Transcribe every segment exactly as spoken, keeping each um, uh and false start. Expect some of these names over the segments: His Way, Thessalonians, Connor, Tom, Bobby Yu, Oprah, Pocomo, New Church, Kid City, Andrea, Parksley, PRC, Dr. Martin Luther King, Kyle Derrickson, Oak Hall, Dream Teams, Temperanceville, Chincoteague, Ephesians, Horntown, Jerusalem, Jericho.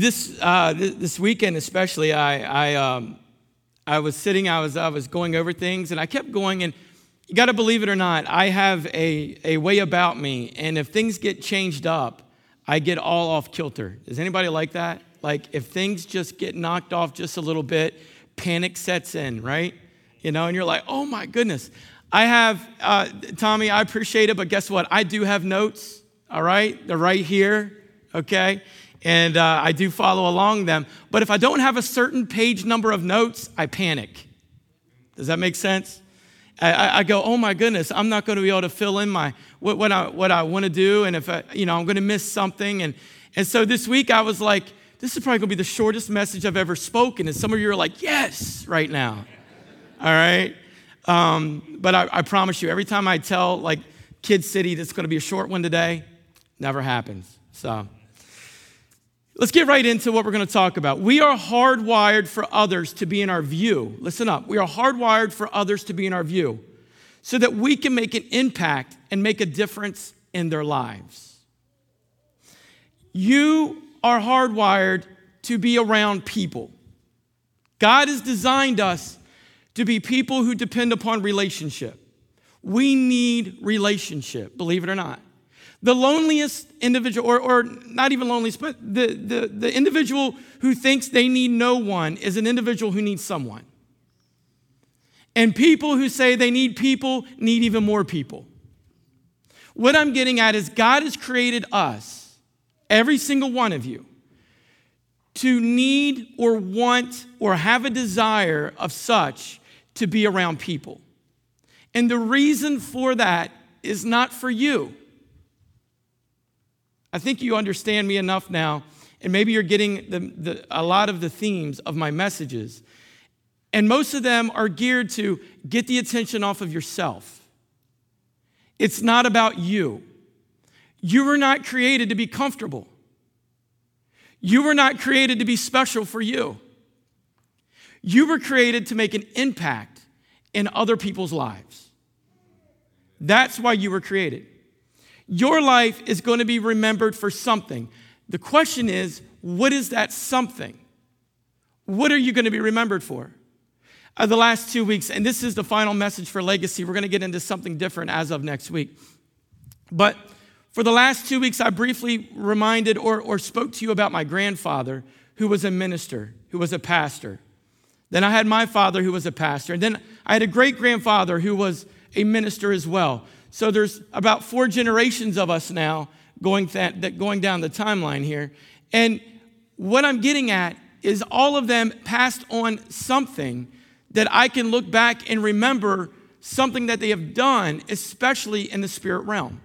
this uh, this weekend especially, I I um, I was sitting, I was I was going over things, and I kept going. And you got to believe it or not, I have a a way about me, and if things get changed up, I get all off kilter. Does anybody like that? Like if things just get knocked off just a little bit, panic sets in, right? You know, and you're like, oh my goodness. I have, uh, Tommy, I appreciate it, but guess what? I do have notes, all right? They're right here, okay? And uh, I do follow along them. But if I don't have a certain page number of notes, I panic. Does that make sense? I, I go, oh my goodness, I'm not going to be able to fill in my what, what I what I want to do, and if I, you know, I'm going to miss something. And and so this week I was like, this is probably going to be the shortest message I've ever spoken. And some of you are like, yes, right now, all right. Um, but I, I promise you, every time I tell like Kid City that's going to be a short one today, never happens. So let's get right into what we're going to talk about. We are hardwired for others to be in our view. Listen up. We are hardwired for others to be in our view so that we can make an impact and make a difference in their lives. You are hardwired to be around people. God has designed us to be people who depend upon relationship. We need relationship, believe it or not. The loneliest individual, or, or not even loneliest, but the, the, the individual who thinks they need no one is an individual who needs someone. And people who say they need people need even more people. What I'm getting at is God has created us, every single one of you, to need or want or have a desire of such to be around people. And the reason for that is not for you. I think you understand me enough now, and maybe you're getting the, the, a lot of the themes of my messages. And most of them are geared to get the attention off of yourself. It's not about you. You were not created to be comfortable. You were not created to be special for you. You were created to make an impact in other people's lives. That's why you were created. Your life is going to be remembered for something. The question is, what is that something? What are you going to be remembered for? Uh, the last two weeks, and this is the final message for legacy. We're going to get into something different as of next week. But for the last two weeks, I briefly reminded or, or spoke to you about my grandfather, who was a minister, who was a pastor. Then I had my father, who was a pastor. And then I had a great-grandfather who was a minister as well. So there's about four generations of us now going, th- that going down the timeline here. And what I'm getting at is all of them passed on something that I can look back and remember something that they have done, especially in the spirit realm,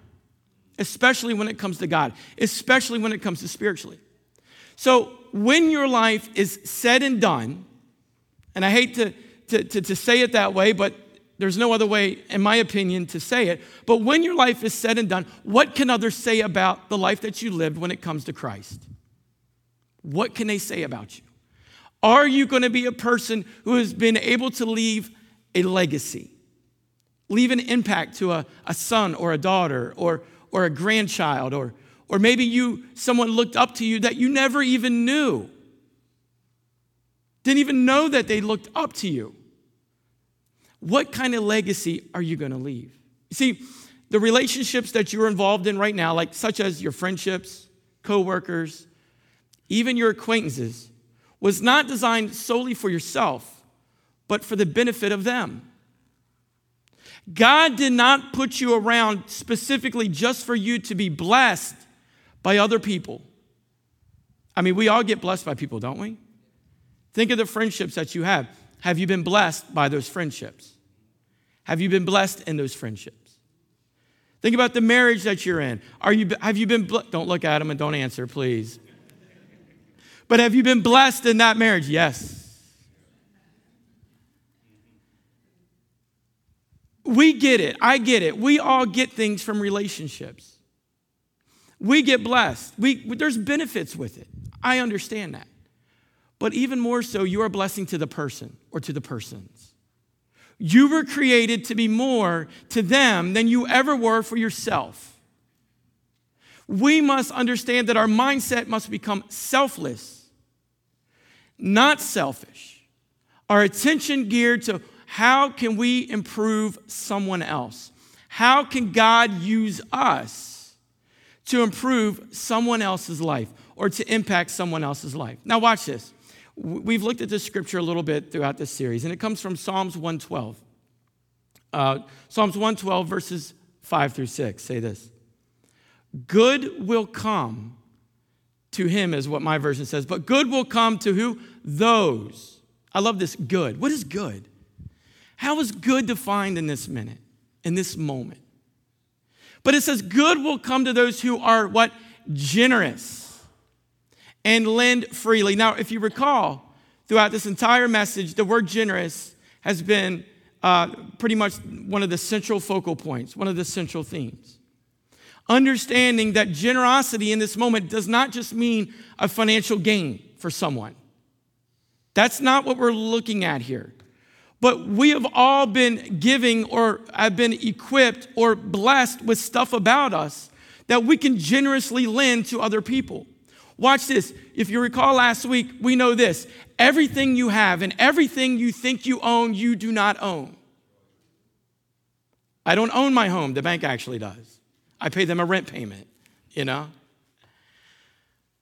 especially when it comes to God, especially when it comes to spiritually. So when your life is said and done, and I hate to, to, to, to say it that way, but there's no other way, in my opinion, to say it. But when your life is said and done, what can others say about the life that you lived when it comes to Christ? What can they say about you? Are you going to be a person who has been able to leave a legacy, leave an impact to a, a son or a daughter or, or a grandchild, or, or maybe you someone looked up to you that you never even knew, didn't even know that they looked up to you? What kind of legacy are you going to leave? You see, the relationships that you're involved in right now, like such as your friendships, coworkers, even your acquaintances, was not designed solely for yourself, but for the benefit of them. God did not put you around specifically just for you to be blessed by other people. I mean, we all get blessed by people, don't we? Think of the friendships that you have. Have you been blessed by those friendships? Have you been blessed in those friendships? Think about the marriage that you're in. Are you, have you been, bl- don't look at him and don't answer, please. But have you been blessed in that marriage? Yes. We get it. I get it. We all get things from relationships. We get blessed. We, there's benefits with it. I understand that. But even more so, you are a blessing to the person or to the persons. You were created to be more to them than you ever were for yourself. We must understand that our mindset must become selfless not selfish. Our attention geared to how can we improve someone else? How can God use us to improve someone else's life or to impact someone else's life? Now watch this. We've looked at this scripture a little bit throughout this series, and it comes from Psalms one twelve. Uh, Psalms one twelve, verses five through six, say this. Good will come to him is what my version says, but good will come to who? Those. I love this, good. What is good? How is good defined in this minute, in this moment? But it says good will come to those who are what? Generous and lend freely. Now, if you recall, throughout this entire message, the word generous has been Uh, pretty much one of the central focal points, one of the central themes. Understanding that generosity in this moment does not just mean a financial gain for someone. That's not what we're looking at here. But we have all been giving or have been equipped or blessed with stuff about us that we can generously lend to other people. Watch this. If you recall last week, we know this. Everything you have and everything you think you own, you do not own. I don't own my home. The bank actually does. I pay them a rent payment, you know.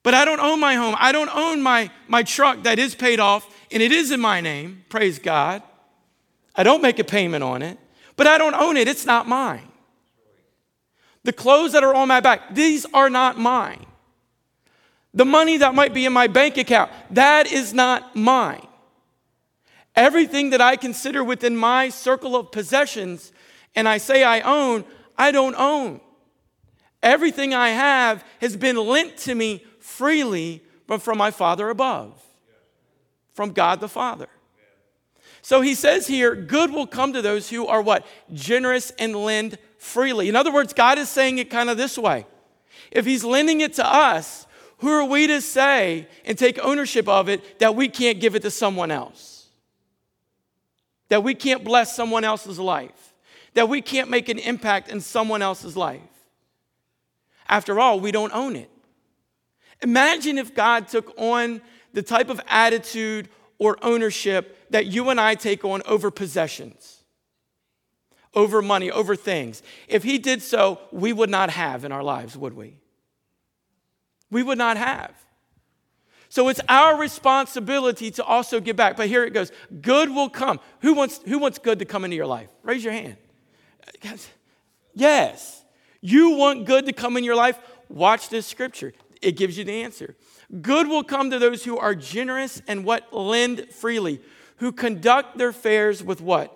But I don't own my home. I don't own my, my truck that is paid off, and it is in my name. Praise God. I don't make a payment on it, but I don't own it. It's not mine. The clothes that are on my back, these are not mine. The money that might be in my bank account, that is not mine. Everything that I consider within my circle of possessions and I say I own, I don't own. Everything I have has been lent to me freely, but from my Father above, from God the Father. So he says here, good will come to those who are what? Generous and lend freely. In other words, God is saying it kind of this way. If he's lending it to us, who are we to say and take ownership of it that we can't give it to someone else? That we can't bless someone else's life? That we can't make an impact in someone else's life? After all, we don't own it. Imagine if God took on the type of attitude or ownership that you and I take on over possessions, over money, over things. If he did so, we would not have in our lives, would we? We would not have. So it's our responsibility to also give back. But here it goes. Good will come. Who wants, who wants good to come into your life? Raise your hand. Yes. You want good to come in your life? Watch this scripture. It gives you the answer. Good will come to those who are generous and what? Lend freely. Who conduct their affairs with what?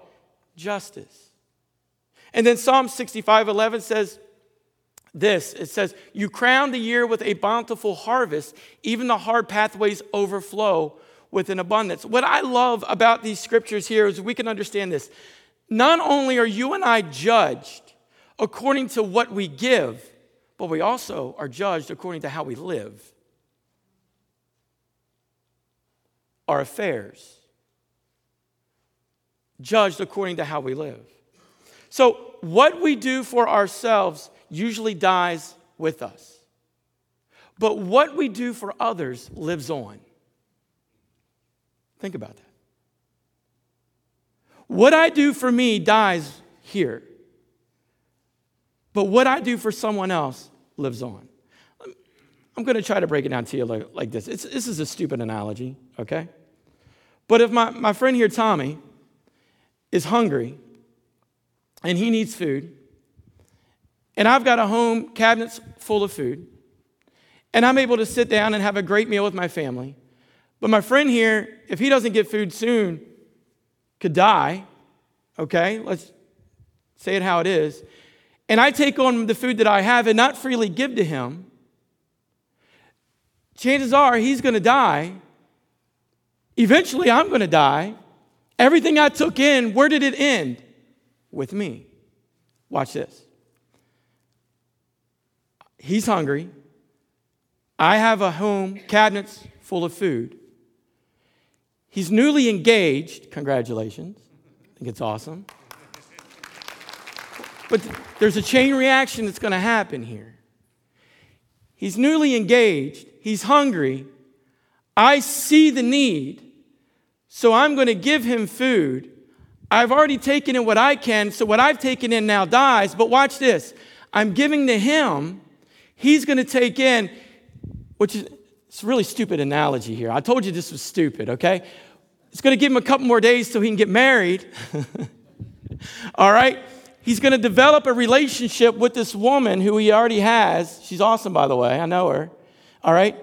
Justice. And then Psalm sixty-five eleven says, This, it says, you crown the year with a bountiful harvest. Even the hard pathways overflow with an abundance. What I love about these scriptures here is we can understand this. Not only are you and I judged according to what we give, but we also are judged according to how we live. Our affairs. Judged according to how we live. So what we do for ourselves usually dies with us. But what we do for others lives on. Think about that. What I do for me dies here. But what I do for someone else lives on. I'm going to try to break it down to you like, like this. It's, this is a stupid analogy, okay? But if my, my friend here, Tommy, is hungry and he needs food, and I've got a home cabinets full of food, and I'm able to sit down and have a great meal with my family. But my friend here, if he doesn't get food soon, could die, okay? Let's say it how it is. And I take on the food that I have and not freely give to him. Chances are he's going to die. Eventually I'm going to die. Everything I took in, where did it end? With me. Watch this. He's hungry. I have a home, cabinets full of food. He's newly engaged. Congratulations. I think it's awesome. But th- there's a chain reaction that's going to happen here. He's newly engaged. He's hungry. I see the need, so I'm going to give him food. I've already taken in what I can, so what I've taken in now dies. But watch this. I'm giving to him. He's going to take in, which is it's a really stupid analogy here. I told you this was stupid, okay? It's going to give him a couple more days so he can get married. All right? He's going to develop a relationship with this woman who he already has. She's awesome, by the way. I know her. All right?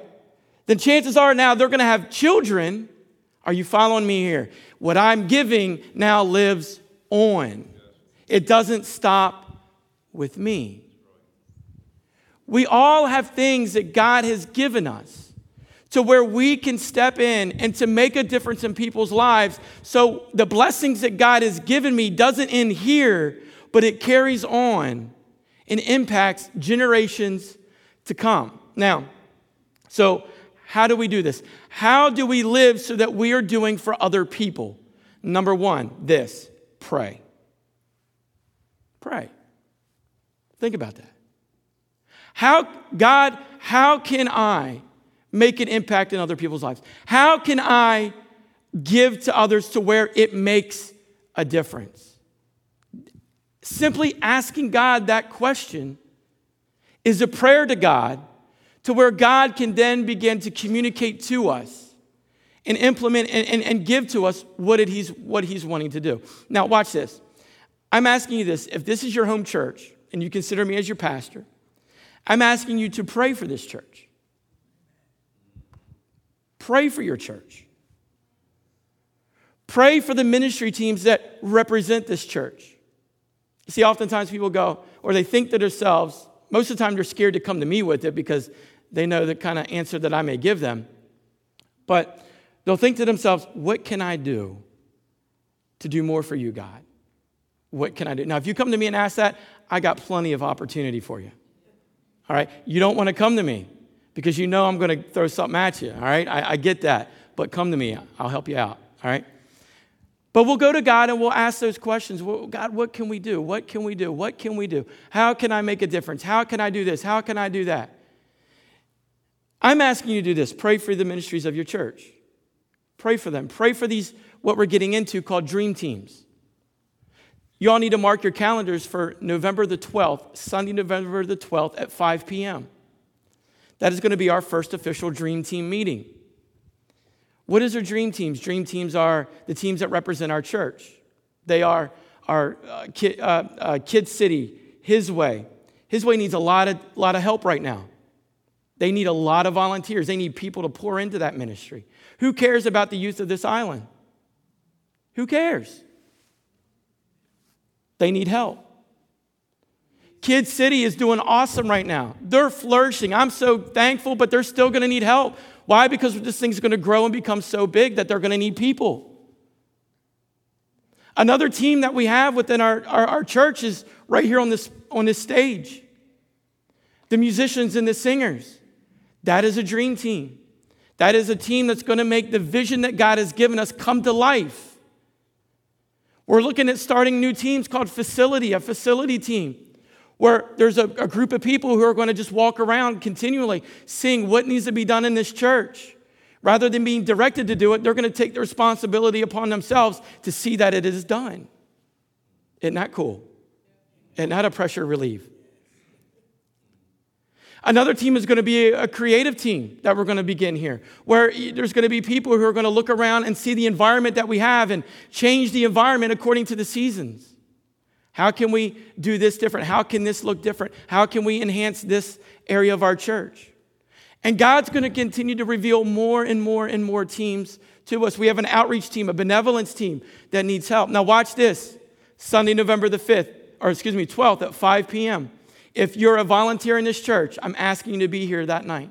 Then chances are now they're going to have children. Are you following me here? What I'm giving now lives on. It doesn't stop with me. We all have things that God has given us to where we can step in and to make a difference in people's lives. So the blessings that God has given me doesn't end here, but it carries on and impacts generations to come. Now, so how do we do this? How do we live so that we are doing for other people? Number one, this, pray. Pray. Think about that. How, God, how can I make an impact in other people's lives? How can I give to others to where it makes a difference? Simply asking God that question is a prayer to God, to where God can then begin to communicate to us and implement and, and, and give to us what, it he's, what he's wanting to do. Now, watch this. I'm asking you this. If this is your home church and you consider me as your pastor, I'm asking you to pray for this church. Pray for your church. Pray for the ministry teams that represent this church. You see, oftentimes people go, or they think to themselves, most of the time they're scared to come to me with it because they know the kind of answer that I may give them. But they'll think to themselves, what can I do to do more for you, God? What can I do? Now, if you come to me and ask that, I got plenty of opportunity for you. All right? You don't want to come to me because you know I'm going to throw something at you. All right? I, I get that. But come to me. I'll help you out. All right? But we'll go to God and we'll ask those questions. Well, God, what can we do? What can we do? What can we do? How can I make a difference? How can I do this? How can I do that? I'm asking you to do this. Pray for the ministries of your church. Pray for them. Pray for these, what we're getting into called dream teams. You all need to mark your calendars for November the twelfth, Sunday, November the twelfth at five p.m. That is going to be our first official dream team meeting. What is our dream teams? Dream teams are the teams that represent our church. They are our uh, Kid, uh, uh, Kid City, His Way. His Way needs a lot of lot of help right now. They need a lot of volunteers. They need people to pour into that ministry. Who cares about the youth of this island? Who cares? They need help. Kid City is doing awesome right now. They're flourishing. I'm so thankful, but they're still going to need help. Why? Because this thing's going to grow and become so big that they're going to need people. Another team that we have within our, our, our church is right here on this, on this stage. The musicians and the singers. That is a dream team. That is a team that's going to make the vision that God has given us come to life. We're looking at starting new teams called Facility, a facility team, where there's a, a group of people who are going to just walk around continually seeing what needs to be done in this church. Rather than being directed to do it, they're going to take the responsibility upon themselves to see that it is done. Isn't that cool? Isn't that a pressure relief? Another team is going to be a creative team that we're going to begin here, where there's going to be people who are going to look around and see the environment that we have and change the environment according to the seasons. How can we do this different? How can this look different? How can we enhance this area of our church? And God's going to continue to reveal more and more and more teams to us. We have an outreach team, a benevolence team that needs help. Now watch this. Sunday, November the fifth, or excuse me, twelfth at five p.m. If you're a volunteer in this church, I'm asking you to be here that night.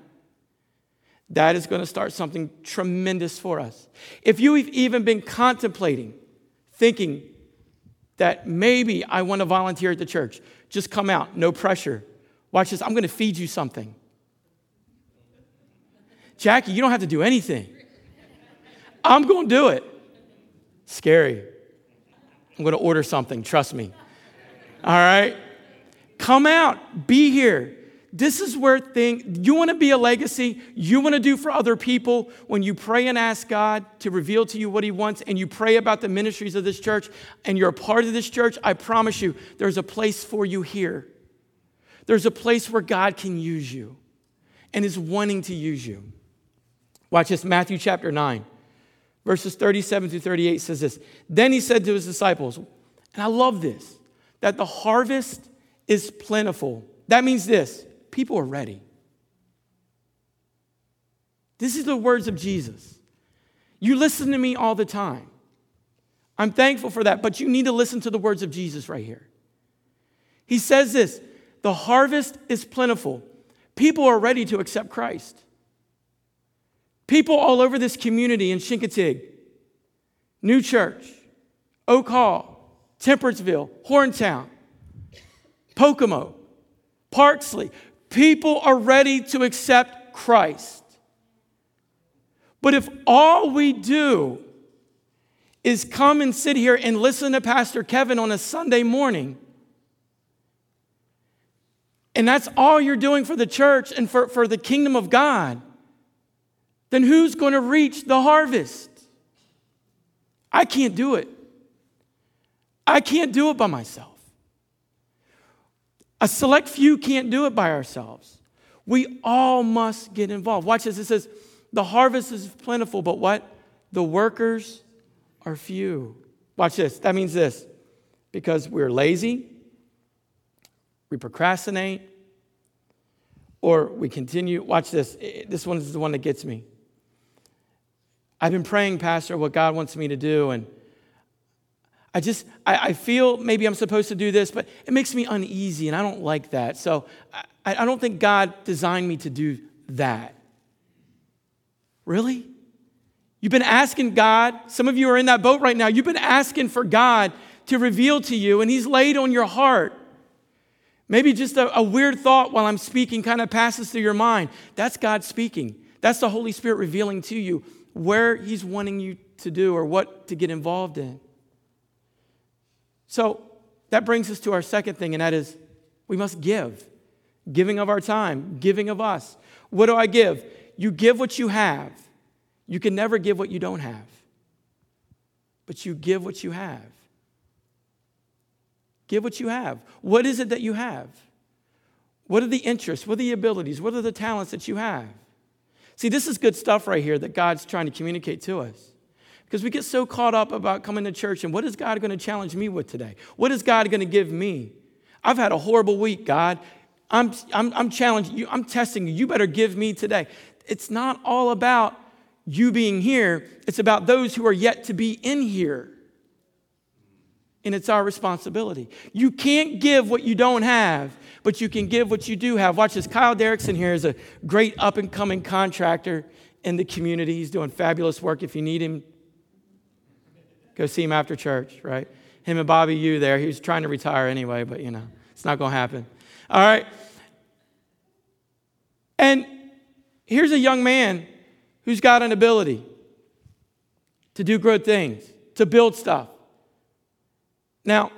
That is going to start something tremendous for us. If you've even been contemplating, thinking, that maybe I want to volunteer at the church. Just come out, no pressure. Watch this, I'm going to feed you something. Jackie, you don't have to do anything. I'm going to do it. Scary. I'm going to order something, trust me. All right? Come out, be here. This is where things, you want to be a legacy, you want to do for other people. When you pray and ask God to reveal to you what he wants, and you pray about the ministries of this church, and you're a part of this church, I promise you, there's a place for you here. There's a place where God can use you and is wanting to use you. Watch this, Matthew chapter nine, verses thirty-seven through thirty-eight says this. Then he said to his disciples, and I love this, that the harvest is plentiful. That means this, people are ready. This is the words of Jesus. You listen to me all the time. I'm thankful for that, but you need to listen to the words of Jesus right here. He says this, the harvest is plentiful. People are ready to accept Christ. People all over this community in Chincoteague, New Church, Oak Hall, Temperanceville, Horntown, Pocomo, Parksley. People are ready to accept Christ. But if all we do is come and sit here and listen to Pastor Kevin on a Sunday morning, and that's all you're doing for the church and for, for the kingdom of God, then who's going to reach the harvest? I can't do it. I can't do it by myself. A select few can't do it by ourselves. We all must get involved. Watch this. It says, the harvest is plentiful, but what? The workers are few. Watch this. That means this. Because we're lazy, we procrastinate, or we continue. Watch this. This one is the one that gets me. I've been praying, Pastor, what God wants me to do, and I just, I, I feel maybe I'm supposed to do this, but it makes me uneasy, and I don't like that. So I, I don't think God designed me to do that. Really? You've been asking God, some of you are in that boat right now, you've been asking for God to reveal to you, and he's laid on your heart. Maybe just a, a weird thought while I'm speaking kind of passes through your mind. That's God speaking. That's the Holy Spirit revealing to you where he's wanting you to do or what to get involved in. So that brings us to our second thing, and that is we must give. Giving of our time, giving of us. What do I give? You give what you have. You can never give what you don't have. But you give what you have. Give what you have. What is it that you have? What are the interests? What are the abilities? What are the talents that you have? See, this is good stuff right here that God's trying to communicate to us. Because we get so caught up about coming to church and what is God going to challenge me with today? What is God going to give me? I've had a horrible week, God. I'm, I'm, I'm challenging you. I'm testing you. You better give me today. It's not all about you being here. It's about those who are yet to be in here. And it's our responsibility. You can't give what you don't have, but you can give what you do have. Watch this. Kyle Derrickson here is a great up-and-coming contractor in the community. He's doing fabulous work. If you need him, go see him after church, right? Him and Bobby Yu there. He was trying to retire anyway, but, you know, it's not going to happen. All right? And here's a young man who's got an ability to do good things, to build stuff. Now,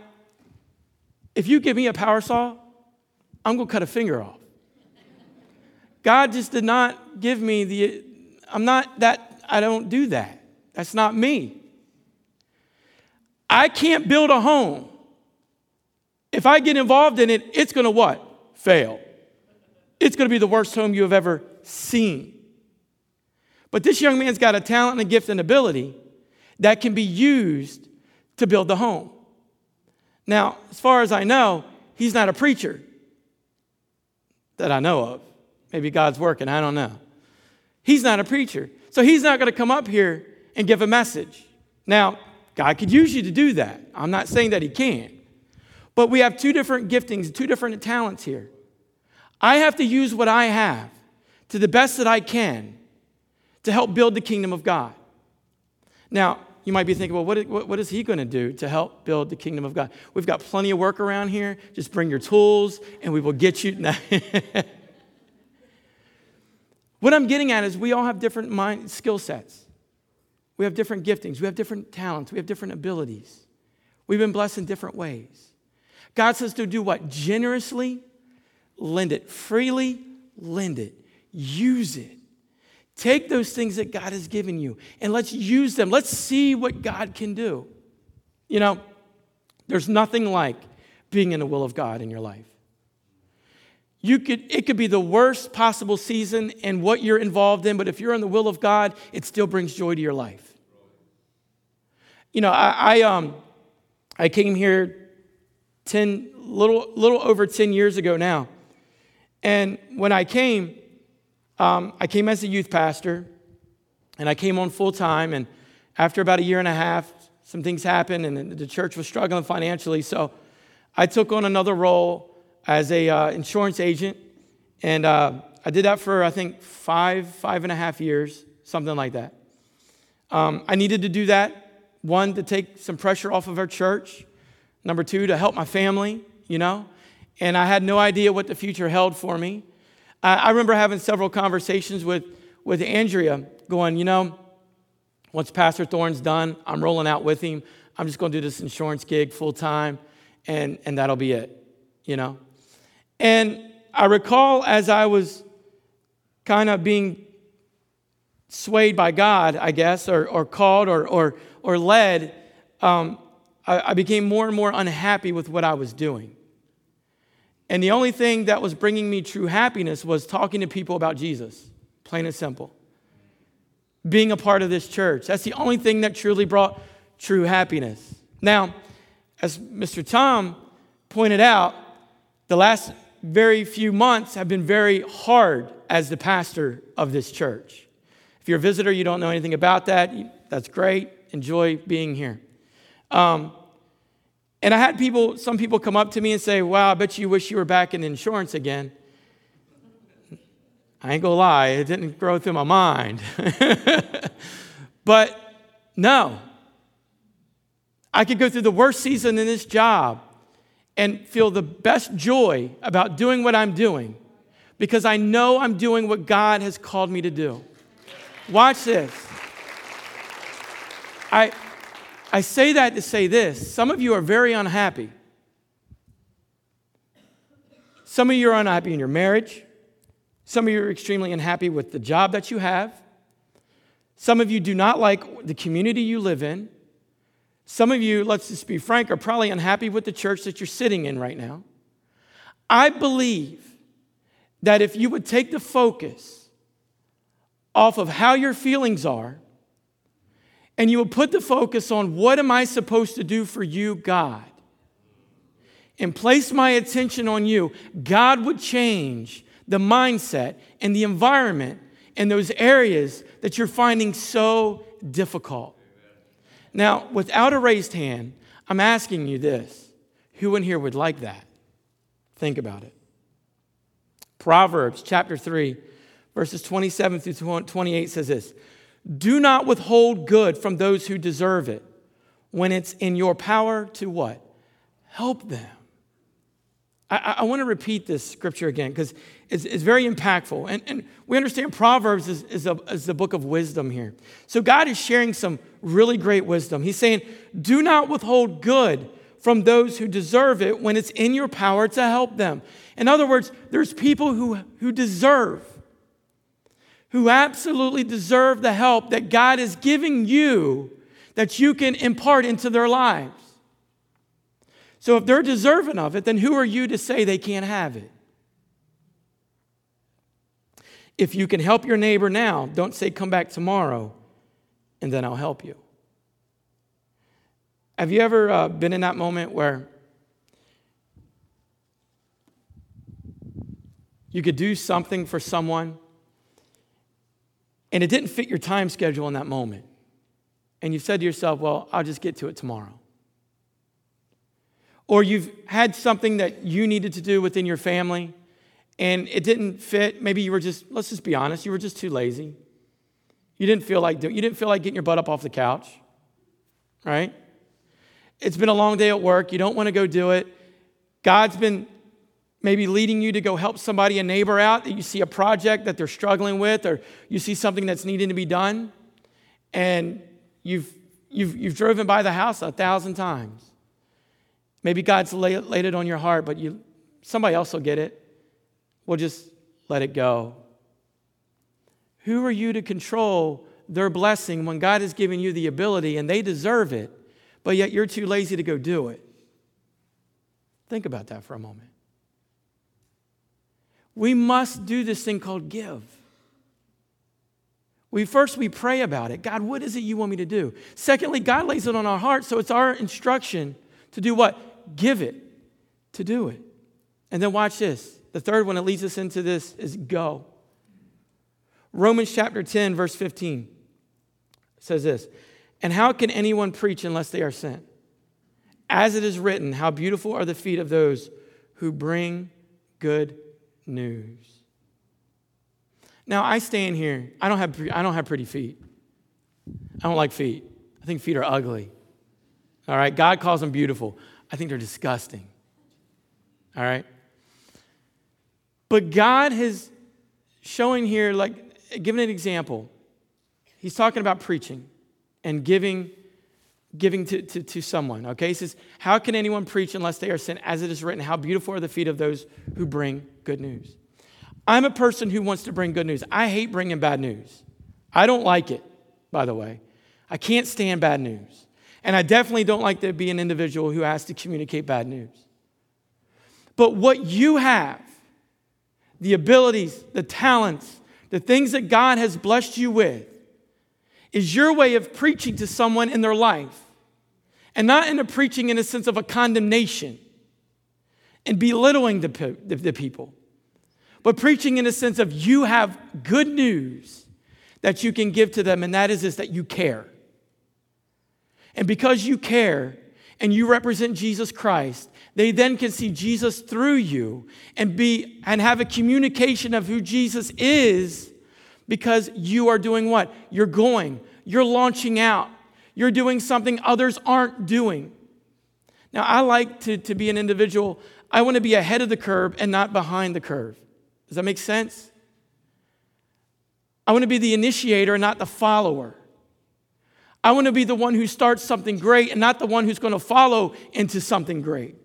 if you give me a power saw, I'm going to cut a finger off. God just did not give me the, I'm not that, I don't do that. That's not me. I can't build a home. If I get involved in it, it's going to what? Fail. It's going to be the worst home you have ever seen. But this young man's got a talent and a gift and ability that can be used to build the home. Now, as far as I know, he's not a preacher that I know of. Maybe God's working, I don't know. He's not a preacher. So he's not going to come up here and give a message. Now, God could use you to do that. I'm not saying that he can't. But we have two different giftings, two different talents here. I have to use what I have to the best that I can to help build the kingdom of God. Now, you might be thinking, well, what, what is he going to do to help build the kingdom of God? We've got plenty of work around here. Just bring your tools and we will get you. What I'm getting at is we all have different mind, skill sets. We have different giftings. We have different talents. We have different abilities. We've been blessed in different ways. God says to do what? Generously lend it. Freely lend it. Use it. Take those things that God has given you and let's use them. Let's see what God can do. You know, there's nothing like being in the will of God in your life. You could, it could be the worst possible season and what you're involved in, but if you're in the will of God, it still brings joy to your life. You know, I, I um I came here ten little little over ten years ago now, and when I came, um, I came as a youth pastor, and I came on full time. And after about a year and a half, some things happened, and the church was struggling financially, so I took on another role as a uh, insurance agent, and uh, I did that for, I think, five, five and a half years, something like that. Um, I needed to do that, one, to take some pressure off of our church, number two, to help my family, you know, and I had no idea what the future held for me. I, I remember having several conversations with, with Andrea going, you know, once Pastor Thorne's done, I'm rolling out with him. I'm just going to do this insurance gig full time, and and that'll be it, you know. And I recall as I was kind of being swayed by God, I guess, or, or called or or, or led, um, I, I became more and more unhappy with what I was doing. And the only thing that was bringing me true happiness was talking to people about Jesus, plain and simple. Being a part of this church. That's the only thing that truly brought true happiness. Now, as Mister Tom pointed out, the last very few months have been very hard as the pastor of this church. If you're a visitor, you don't know anything about that. That's great. Enjoy being here. Um, and I had people, some people come up to me and say, wow, I bet you wish you were back in insurance again. I ain't gonna lie. It didn't grow through my mind. But no, I could go through the worst season in this job and feel the best joy about doing what I'm doing because I know I'm doing what God has called me to do. Watch this. I, I say that to say this. Some of you are very unhappy. Some of you are unhappy in your marriage. Some of you are extremely unhappy with the job that you have. Some of you do not like the community you live in. Some of you, let's just be frank, are probably unhappy with the church that you're sitting in right now. I believe that if you would take the focus off of how your feelings are and you would put the focus on what am I supposed to do for you, God, and place my attention on you, God would change the mindset and the environment and those areas that you're finding so difficult. Now, without a raised hand, I'm asking you this. Who in here would like that? Think about it. Proverbs chapter three, verses twenty-seven through twenty-eight says this. Do not withhold good from those who deserve it when it's in your power to what? Help them. I, I want to repeat this scripture again because it's, it's very impactful. And, and we understand Proverbs is, is, a, is the book of wisdom here. So God is sharing some really great wisdom. He's saying, do not withhold good from those who deserve it when it's in your power to help them. In other words, there's people who, who deserve, who absolutely deserve the help that God is giving you that you can impart into their lives. So if they're deserving of it, then who are you to say they can't have it? If you can help your neighbor now, don't say come back tomorrow and then I'll help you. Have you ever uh, been in that moment where you could do something for someone and it didn't fit your time schedule in that moment? And you've said to yourself, well, I'll just get to it tomorrow. Or you've had something that you needed to do within your family and it didn't fit. Maybe you were just, let's just be honest, you were just too lazy. You didn't feel like doing, you didn't feel like getting your butt up off the couch, right? It's been a long day at work. You don't want to go do it. God's been maybe leading you to go help somebody, a neighbor out, that you see a project that they're struggling with or you see something that's needing to be done. And you've you've you've driven by the house a thousand times. Maybe God's laid it on your heart, but you somebody else will get it. We'll just let it go. Who are you to control their blessing when God has given you the ability and they deserve it, but yet you're too lazy to go do it? Think about that for a moment. We must do this thing called give. We first, we pray about it. God, what is it you want me to do? Secondly, God lays it on our heart, so it's our instruction to do what? Give it, to do it. And then watch this. The third one that leads us into this is go. Romans chapter ten, verse fifteen says this, "And how can anyone preach unless they are sent? As it is written, how beautiful are the feet of those who bring good news." Now, I stand here. I don't have I don't have pretty feet. I don't like feet. I think feet are ugly. All right? God calls them beautiful. I think they're disgusting. All right? But God has shown here, like, giving an example. He's talking about preaching and giving giving to, to, to someone, okay? He says, how can anyone preach unless they are sent? As it is written, how beautiful are the feet of those who bring good news. I'm a person who wants to bring good news. I hate bringing bad news. I don't like it, by the way. I can't stand bad news. And I definitely don't like to be an individual who has to communicate bad news. But what you have, the abilities, the talents, the things that God has blessed you with, is your way of preaching to someone in their life. And not in a preaching in a sense of a condemnation and belittling the, pe- the, the people. But preaching in a sense of you have good news that you can give to them, and that is this, that you care. And because you care and you represent Jesus Christ, they then can see Jesus through you and be and have a communication of who Jesus is, because you are doing what? You're going. You're launching out. You're doing something others aren't doing. Now, I like to, to be an individual. I want to be ahead of the curve and not behind the curve. Does that make sense? I want to be the initiator and not the follower. I want to be the one who starts something great and not the one who's going to follow into something great.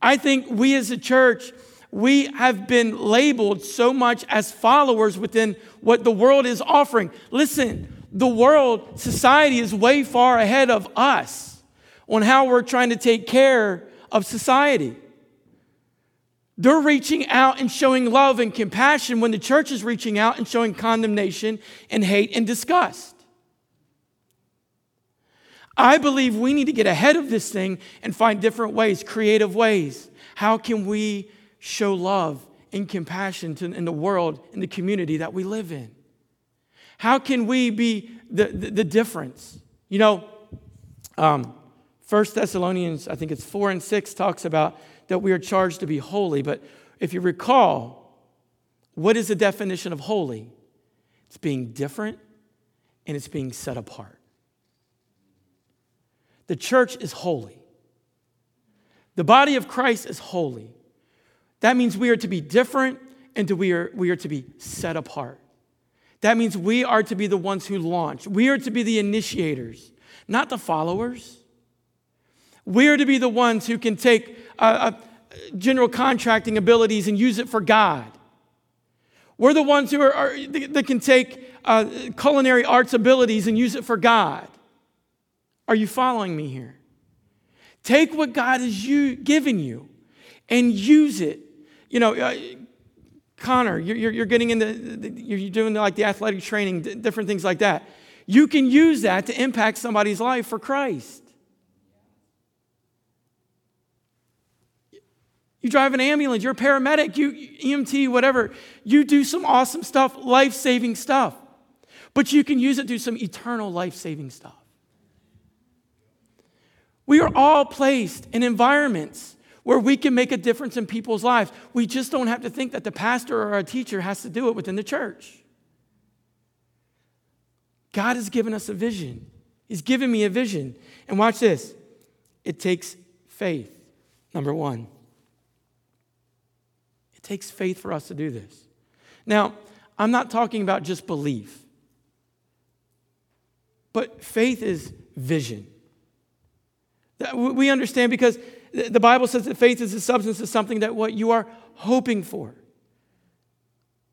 I think we as a church, we have been labeled so much as followers within what the world is offering. Listen, the world, society is way far ahead of us on how we're trying to take care of society. They're reaching out and showing love and compassion when the church is reaching out and showing condemnation and hate and disgust. I believe we need to get ahead of this thing and find different ways, creative ways. How can we show love and compassion to, in the world, in the community that we live in? How can we be the, the, the difference? You know, um, First Thessalonians, I think it's four and six, talks about that we are charged to be holy. But if you recall, what is the definition of holy? It's being different and it's being set apart. The church is holy. The body of Christ is holy. That means we are to be different and we are, we are to be set apart. That means we are to be the ones who launch. We are to be the initiators, not the followers. We are to be the ones who can take uh, uh, general contracting abilities and use it for God. We're the ones who are, are that can take uh, culinary arts abilities and use it for God. Are you following me here? Take what God has you, given you and use it. You know, uh, Connor, you're, you're getting into, you're doing like the athletic training, different things like that. You can use that to impact somebody's life for Christ. You drive an ambulance, you're a paramedic, you E M T, whatever. You do some awesome stuff, life-saving stuff. But you can use it to do some eternal life-saving stuff. We are all placed in environments where we can make a difference in people's lives. We just don't have to think that the pastor or a teacher has to do it within the church. God has given us a vision. He's given me a vision. And watch this. It takes faith, number one. It takes faith for us to do this. Now, I'm not talking about just belief, but faith is vision. We understand because The Bible says that faith is the substance of something that what you are hoping for.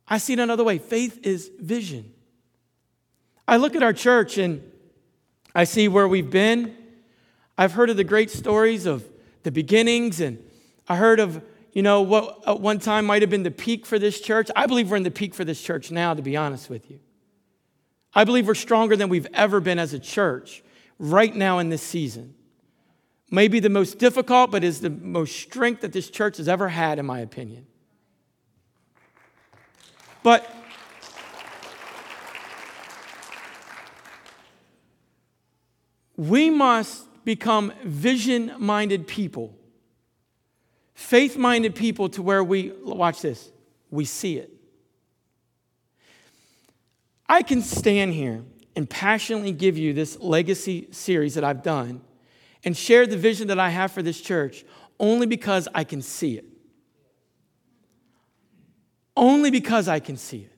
I see it another way. Faith is vision. I look at our church and I see where we've been. I've heard of the great stories of the beginnings, and I heard of, you know, what at one time might have been the peak for this church. I believe we're in the peak for this church now, to be honest with you. I believe we're stronger than we've ever been as a church right now in this season. Maybe the most difficult, but is the most strength that this church has ever had, in my opinion. But we must become vision-minded people, faith-minded people, to where we, watch this, we see it. I can stand here and passionately give you this legacy series that I've done and share the vision that I have for this church only because I can see it. Only because I can see it.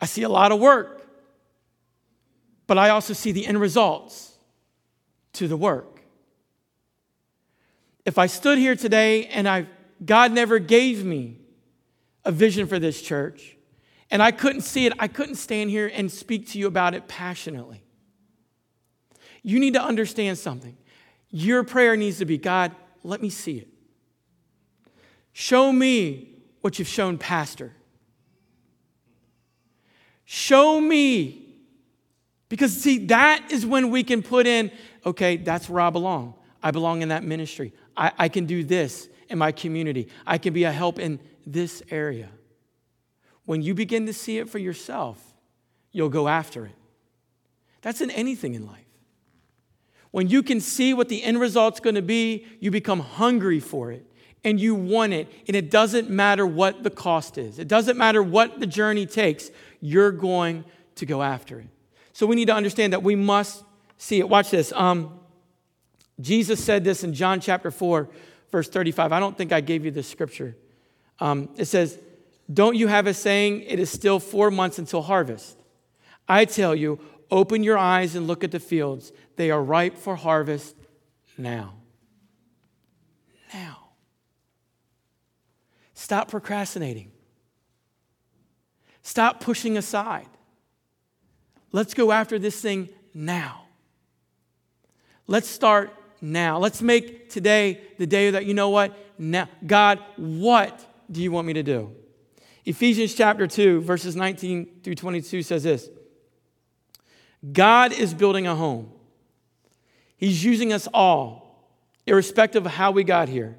I see a lot of work, but I also see the end results to the work. If I stood here today and I, God never gave me a vision for this church and I couldn't see it, I couldn't stand here and speak to you about it passionately. You need to understand something. Your prayer needs to be, God, let me see it. Show me what you've shown Pastor. Show me. Because, see, that is when we can put in, okay, that's where I belong. I belong in that ministry. I, I can do this in my community. I can be a help in this area. When you begin to see it for yourself, you'll go after it. That's in anything in life. When you can see what the end result's going to be, you become hungry for it. And you want it, and it doesn't matter what the cost is. It doesn't matter what the journey takes. You're going to go after it. So we need to understand that we must see it. Watch this. Um, Jesus said this in John chapter four, verse thirty-five. I don't think I gave you this scripture. Um, it says, don't you have a saying, it is still four months until harvest? I tell you, open your eyes and look at the fields. They are ripe for harvest now. Now. Stop procrastinating. Stop pushing aside. Let's go after this thing now. Let's start now. Let's make today the day that, you know what, now. God, what do you want me to do? Ephesians chapter two, verses nineteen through twenty-two says this. God is building a home. He's using us all, irrespective of how we got here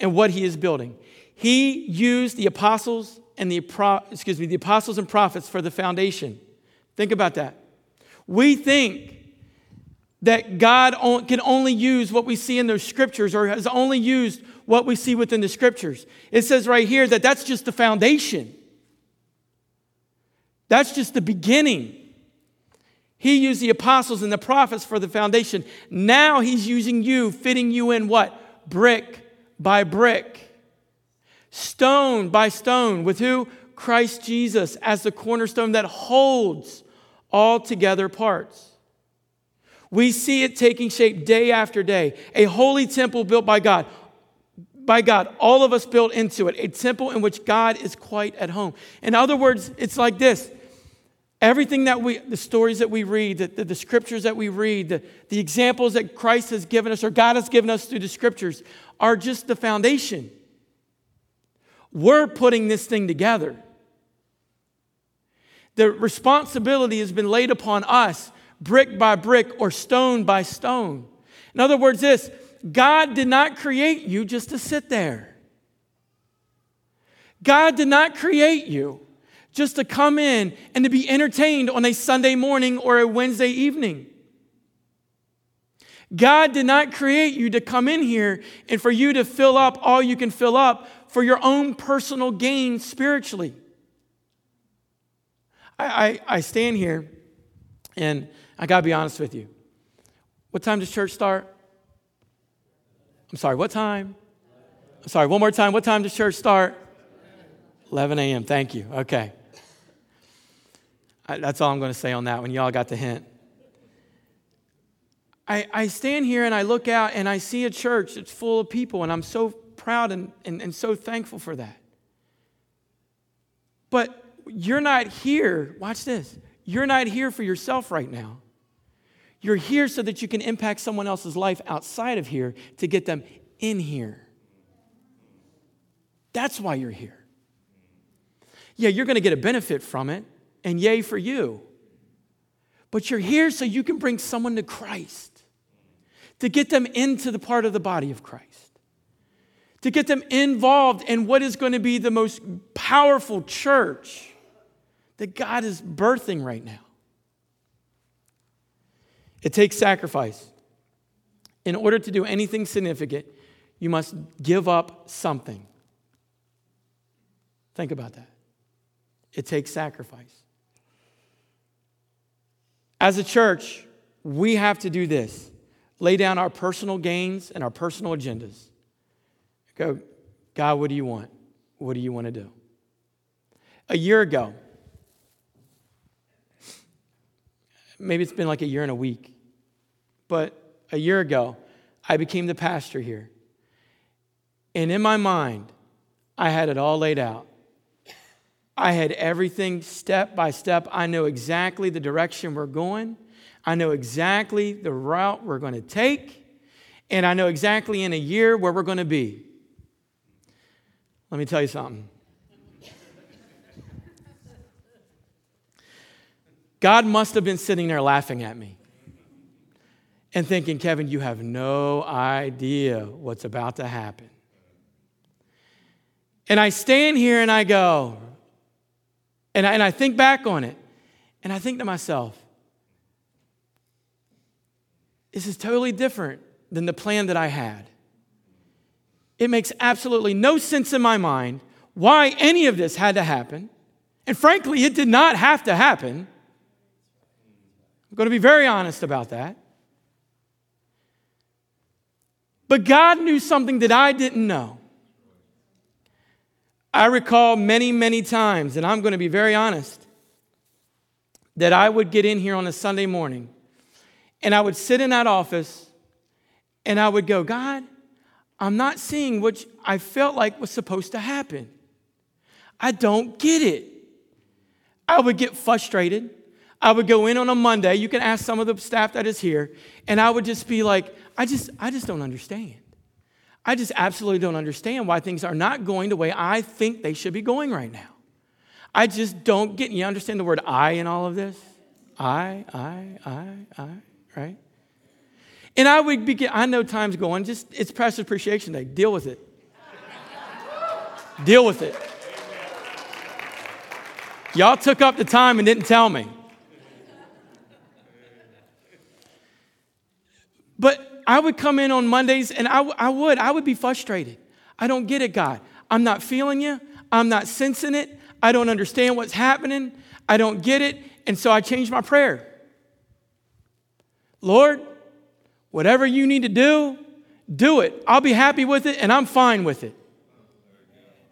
and what he is building. He used the apostles and the excuse me, the apostles and prophets for the foundation. Think about that. We think that God can only use what we see in those scriptures, or has only used what we see within the scriptures. It says right here that that's just the foundation. That's just the beginning. He used the apostles and the prophets for the foundation. Now he's using you, fitting you in what? Brick by brick. Stone by stone, with who? Christ Jesus as the cornerstone that holds all together parts. We see it taking shape day after day. A holy temple built by God. By God, all of us built into it. A temple in which God is quite at home. In other words, it's like this. Everything that we, the stories that we read, the, the, the scriptures that we read, the, the examples that Christ has given us, or God has given us through the scriptures, are just the foundation. We're putting this thing together. The responsibility has been laid upon us, brick by brick or stone by stone. In other words, this, God did not create you just to sit there. God did not create you just to come in and to be entertained on a Sunday morning or a Wednesday evening. God did not create you to come in here and for you to fill up all you can fill up for your own personal gain spiritually. I, I, I stand here, and I got to be honest with you. What time does church start? I'm sorry, what time? I'm sorry, one more time. What time does church start? eleven a.m. Thank you. Okay. I, that's all I'm going to say on that one. Y'all got the hint. I, I stand here and I look out and I see a church that's full of people, and I'm so proud and, and, and so thankful for that. But you're not here, watch this, you're not here for yourself right now. You're here so that you can impact someone else's life outside of here to get them in here. That's why you're here. Yeah, you're going to get a benefit from it, and yay for you. But you're here so you can bring someone to Christ, to get them into the part of the body of Christ, to get them involved in what is going to be the most powerful church that God is birthing right now. It takes sacrifice. In order to do anything significant, you must give up something. Think about that. It takes sacrifice. As a church, we have to do this. Lay down our personal gains and our personal agendas. Go, God, what do you want? What do you want to do? A year ago, maybe it's been like a year and a week, but a year ago, I became the pastor here. And in my mind, I had it all laid out. I had everything step by step. I know exactly the direction we're going. I know exactly the route we're going to take. And I know exactly in a year where we're going to be. Let me tell you something. God must have been sitting there laughing at me and thinking, Kevin, you have no idea what's about to happen. And I stand here and I go, and I, and I think back on it, and I think to myself, this is totally different than the plan that I had. It makes absolutely no sense in my mind why any of this had to happen. And frankly, it did not have to happen. I'm going to be very honest about that. But God knew something that I didn't know. I recall many, many times, and I'm going to be very honest, that I would get in here on a Sunday morning, and I would sit in that office, and I would go, God, I'm not seeing what I felt like was supposed to happen. I don't get it. I would get frustrated. I would go in on a Monday. You can ask some of the staff that is here, and I would just be like, I just, I just don't understand. I just absolutely don't understand why things are not going the way I think they should be going right now. I just don't get, you understand the word I in all of this? I, I, I, I, right? And I would begin, I know time's going, just, it's Pastor Appreciation Day. Deal with it. Deal with it. Y'all took up the time and didn't tell me. But I would come in on Mondays, and I, I would. I would be frustrated. I don't get it, God. I'm not feeling you. I'm not sensing it. I don't understand what's happening. I don't get it. And so I changed my prayer. Lord, whatever you need to do, do it. I'll be happy with it, and I'm fine with it.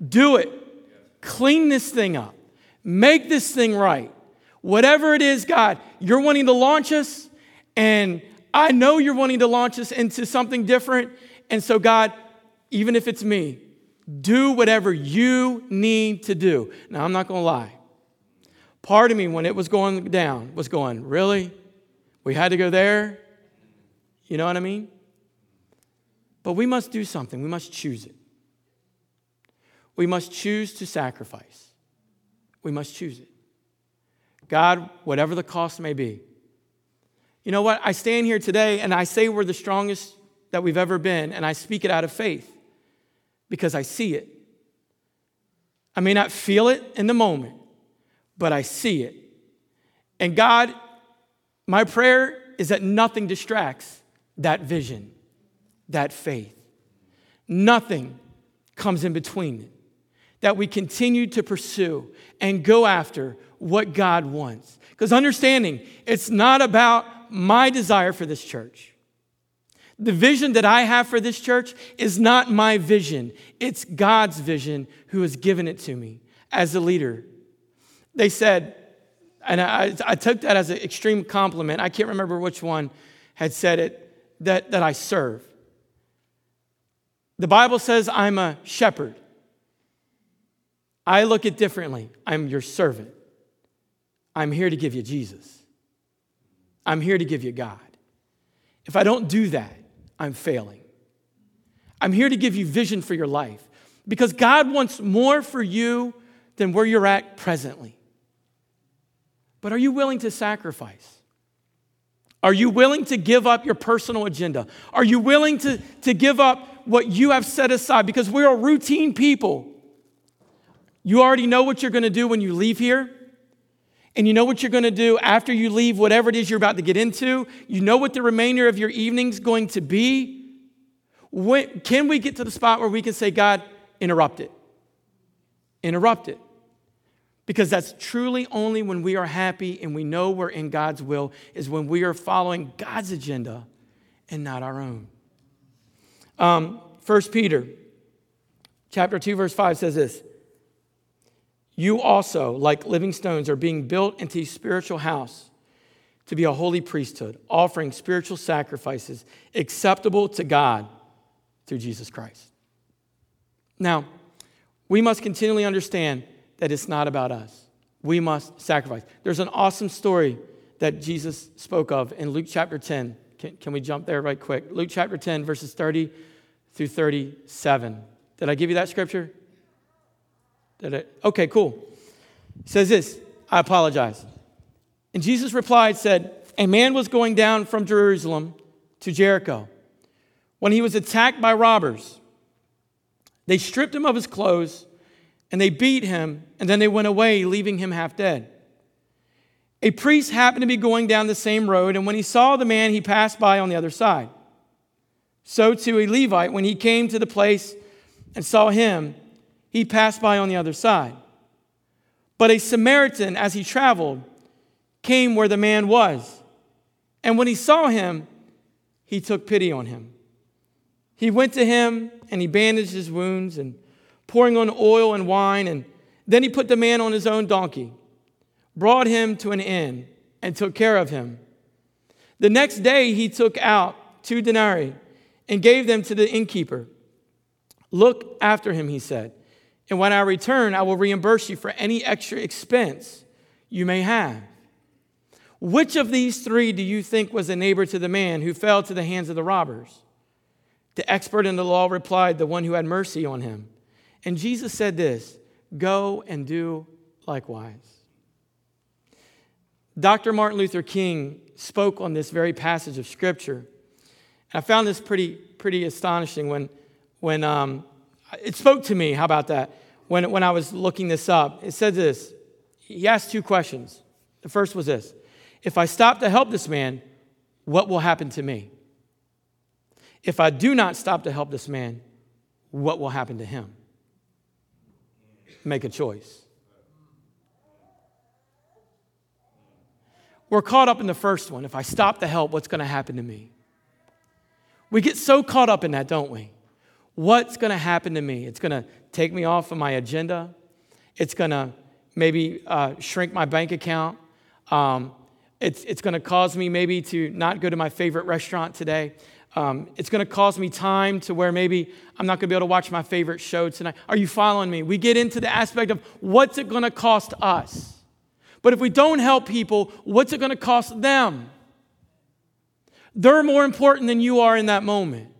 Do it. Clean this thing up. Make this thing right. Whatever it is, God, you're wanting to launch us, and I know you're wanting to launch us into something different. And so, God, even if it's me, do whatever you need to do. Now, I'm not going to lie. Part of me, when it was going down, was going, really? We had to go there? You know what I mean? But we must do something. We must choose it. We must choose to sacrifice. We must choose it. God, whatever the cost may be. You know what? I stand here today and I say we're the strongest that we've ever been, and I speak it out of faith because I see it. I may not feel it in the moment, but I see it. And God, my prayer is that nothing distracts that vision, that faith. Nothing comes in between it. That we continue to pursue and go after what God wants. Because understanding, it's not about my desire for this church. The vision that I have for this church is not my vision. It's God's vision who has given it to me as a leader. They said, and I, I took that as an extreme compliment. I can't remember which one had said it, that, that I serve. The Bible says I'm a shepherd. I look at differently. I'm your servant. I'm here to give you Jesus. I'm here to give you God. If I don't do that, I'm failing. I'm here to give you vision for your life because God wants more for you than where you're at presently. But are you willing to sacrifice? Are you willing to give up your personal agenda? Are you willing to, to give up what you have set aside? Because we're a routine people. You already know what you're going to do when you leave here. And you know what you're going to do after you leave whatever it is you're about to get into. You know what the remainder of your evening's going to be. When, can we get to the spot where we can say, God, interrupt it? Interrupt it. Because that's truly only when we are happy and we know we're in God's will is when we are following God's agenda and not our own. Um, First Peter chapter two, verse five says this. You also, like living stones, are being built into a spiritual house to be a holy priesthood, offering spiritual sacrifices acceptable to God through Jesus Christ. Now, we must continually understand that it's not about us. We must sacrifice. There's an awesome story that Jesus spoke of in Luke chapter ten. Can, can we jump there right quick? Luke chapter ten, verses thirty through thirty-seven. Did I give you that scripture? Did I? Okay, cool. It says this, I apologize. And Jesus replied, said, a man was going down from Jerusalem to Jericho when he was attacked by robbers. They stripped him of his clothes and they beat him, and then they went away, leaving him half dead. A priest happened to be going down the same road, and when he saw the man, he passed by on the other side. So too a Levite, when he came to the place and saw him, he passed by on the other side. But a Samaritan, as he traveled, came where the man was. And when he saw him, he took pity on him. He went to him, and he bandaged his wounds and pouring on oil and wine, and then he put the man on his own donkey, brought him to an inn, and took care of him. The next day he took out two denarii and gave them to the innkeeper. Look after him, he said, and when I return, I will reimburse you for any extra expense you may have. Which of these three do you think was a neighbor to the man who fell to the hands of the robbers? The expert in the law replied, the one who had mercy on him. And Jesus said this, go and do likewise. Doctor Martin Luther King spoke on this very passage of Scripture. And I found this pretty pretty astonishing when, when um, it spoke to me, how about that, when, when I was looking this up. It said this, he asked two questions. The first was this, if I stop to help this man, what will happen to me? If I do not stop to help this man, what will happen to him? Make a choice. We're caught up in the first one. If I stop to help, what's going to happen to me? We get so caught up in that, don't we? What's going to happen to me? It's going to take me off of my agenda. It's going to maybe uh, shrink my bank account. Um, it's it's going to cause me maybe to not go to my favorite restaurant today. Um, it's going to cause me time to where maybe I'm not going to be able to watch my favorite show tonight. Are you following me? We get into the aspect of what's it going to cost us? But if we don't help people, what's it going to cost them? They're more important than you are in that moment.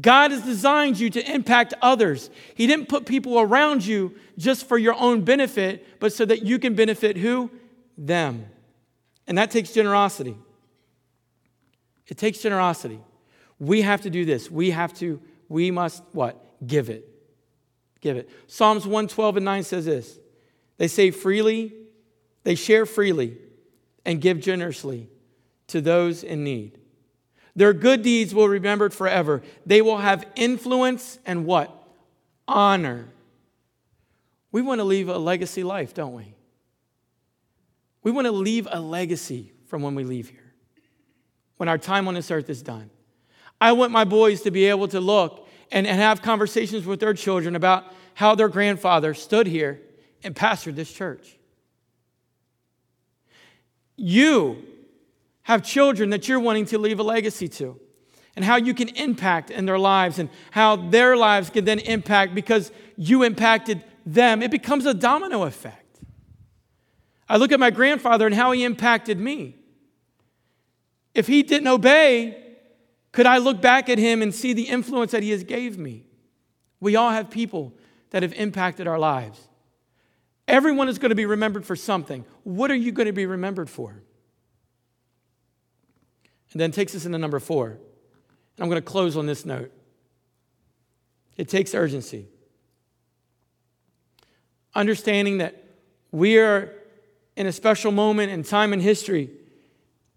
God has designed you to impact others. He didn't put people around you just for your own benefit, but so that you can benefit who? Them. And that takes generosity. It takes generosity. We have to do this. We have to, we must, what? Give it. Give it. Psalms one twelve and nine says this. They say freely, they share freely and give generously to those in need. Their good deeds will be remembered forever. They will have influence and what? Honor. We want to leave a legacy life, don't we? We want to leave a legacy from when we leave here, when our time on this earth is done. I want my boys to be able to look and, and have conversations with their children about how their grandfather stood here and pastored this church. You have children that you're wanting to leave a legacy to. and how you can impact in their lives and how their lives can then impact because you impacted them. It becomes a domino effect. I look at my grandfather and how he impacted me. If he didn't obey, could I look back at him and see the influence that he has gave me? We all have people that have impacted our lives. Everyone is going to be remembered for something. What are you going to be remembered for? And then takes us into number four. And I'm going to close on this note. It takes urgency. Understanding that we are in a special moment in time in history,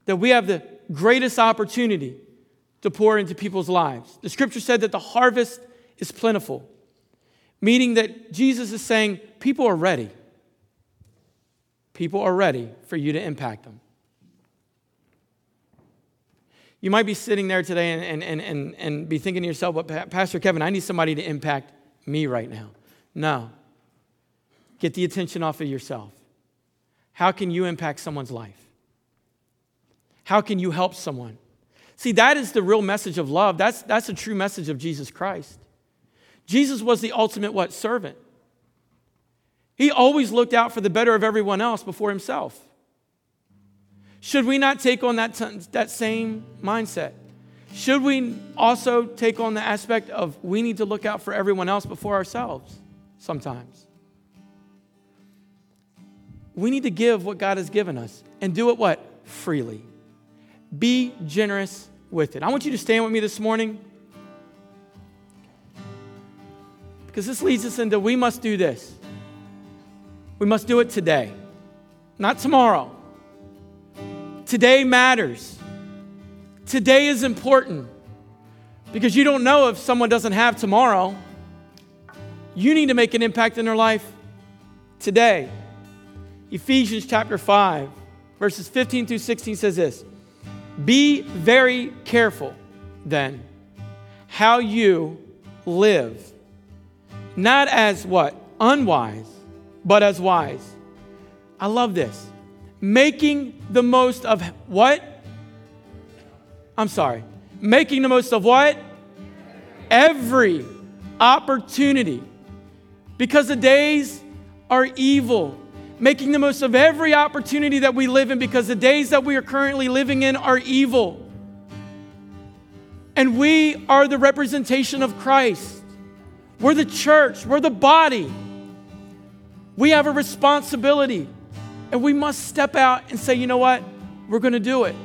that we have the greatest opportunity to pour into people's lives. The scripture said that the harvest is plentiful, meaning that Jesus is saying people are ready. People are ready for you to impact them. You might be sitting there today and, and, and, and be thinking to yourself, but Pastor Kevin, I need somebody to impact me right now. No. Get the attention off of yourself. How can you impact someone's life? How can you help someone? See, that is the real message of love. That's, that's the true message of Jesus Christ. Jesus was the ultimate what? Servant. He always looked out for the better of everyone else before himself. Should we not take on that, t- that same mindset? Should we also take on the aspect of we need to look out for everyone else before ourselves sometimes? We need to give what God has given us and do it what? Freely. Be generous with it. I want you to stand with me this morning because this leads us into we must do this. We must do it today, not tomorrow. Today matters. Today is important because you don't know if someone doesn't have tomorrow. You need to make an impact in their life today. Ephesians chapter five, verses fifteen through sixteen says this, "Be very careful then how you live, not as what? Unwise, but as wise." I love this. Making the most of what? I'm sorry. Making the most of what? Every opportunity. Because the days are evil. Making the most of every opportunity that we live in because the days that we are currently living in are evil. And we are the representation of Christ. We're the church. We're the body. We have a responsibility. And we must step out and say, you know what? We're going to do it.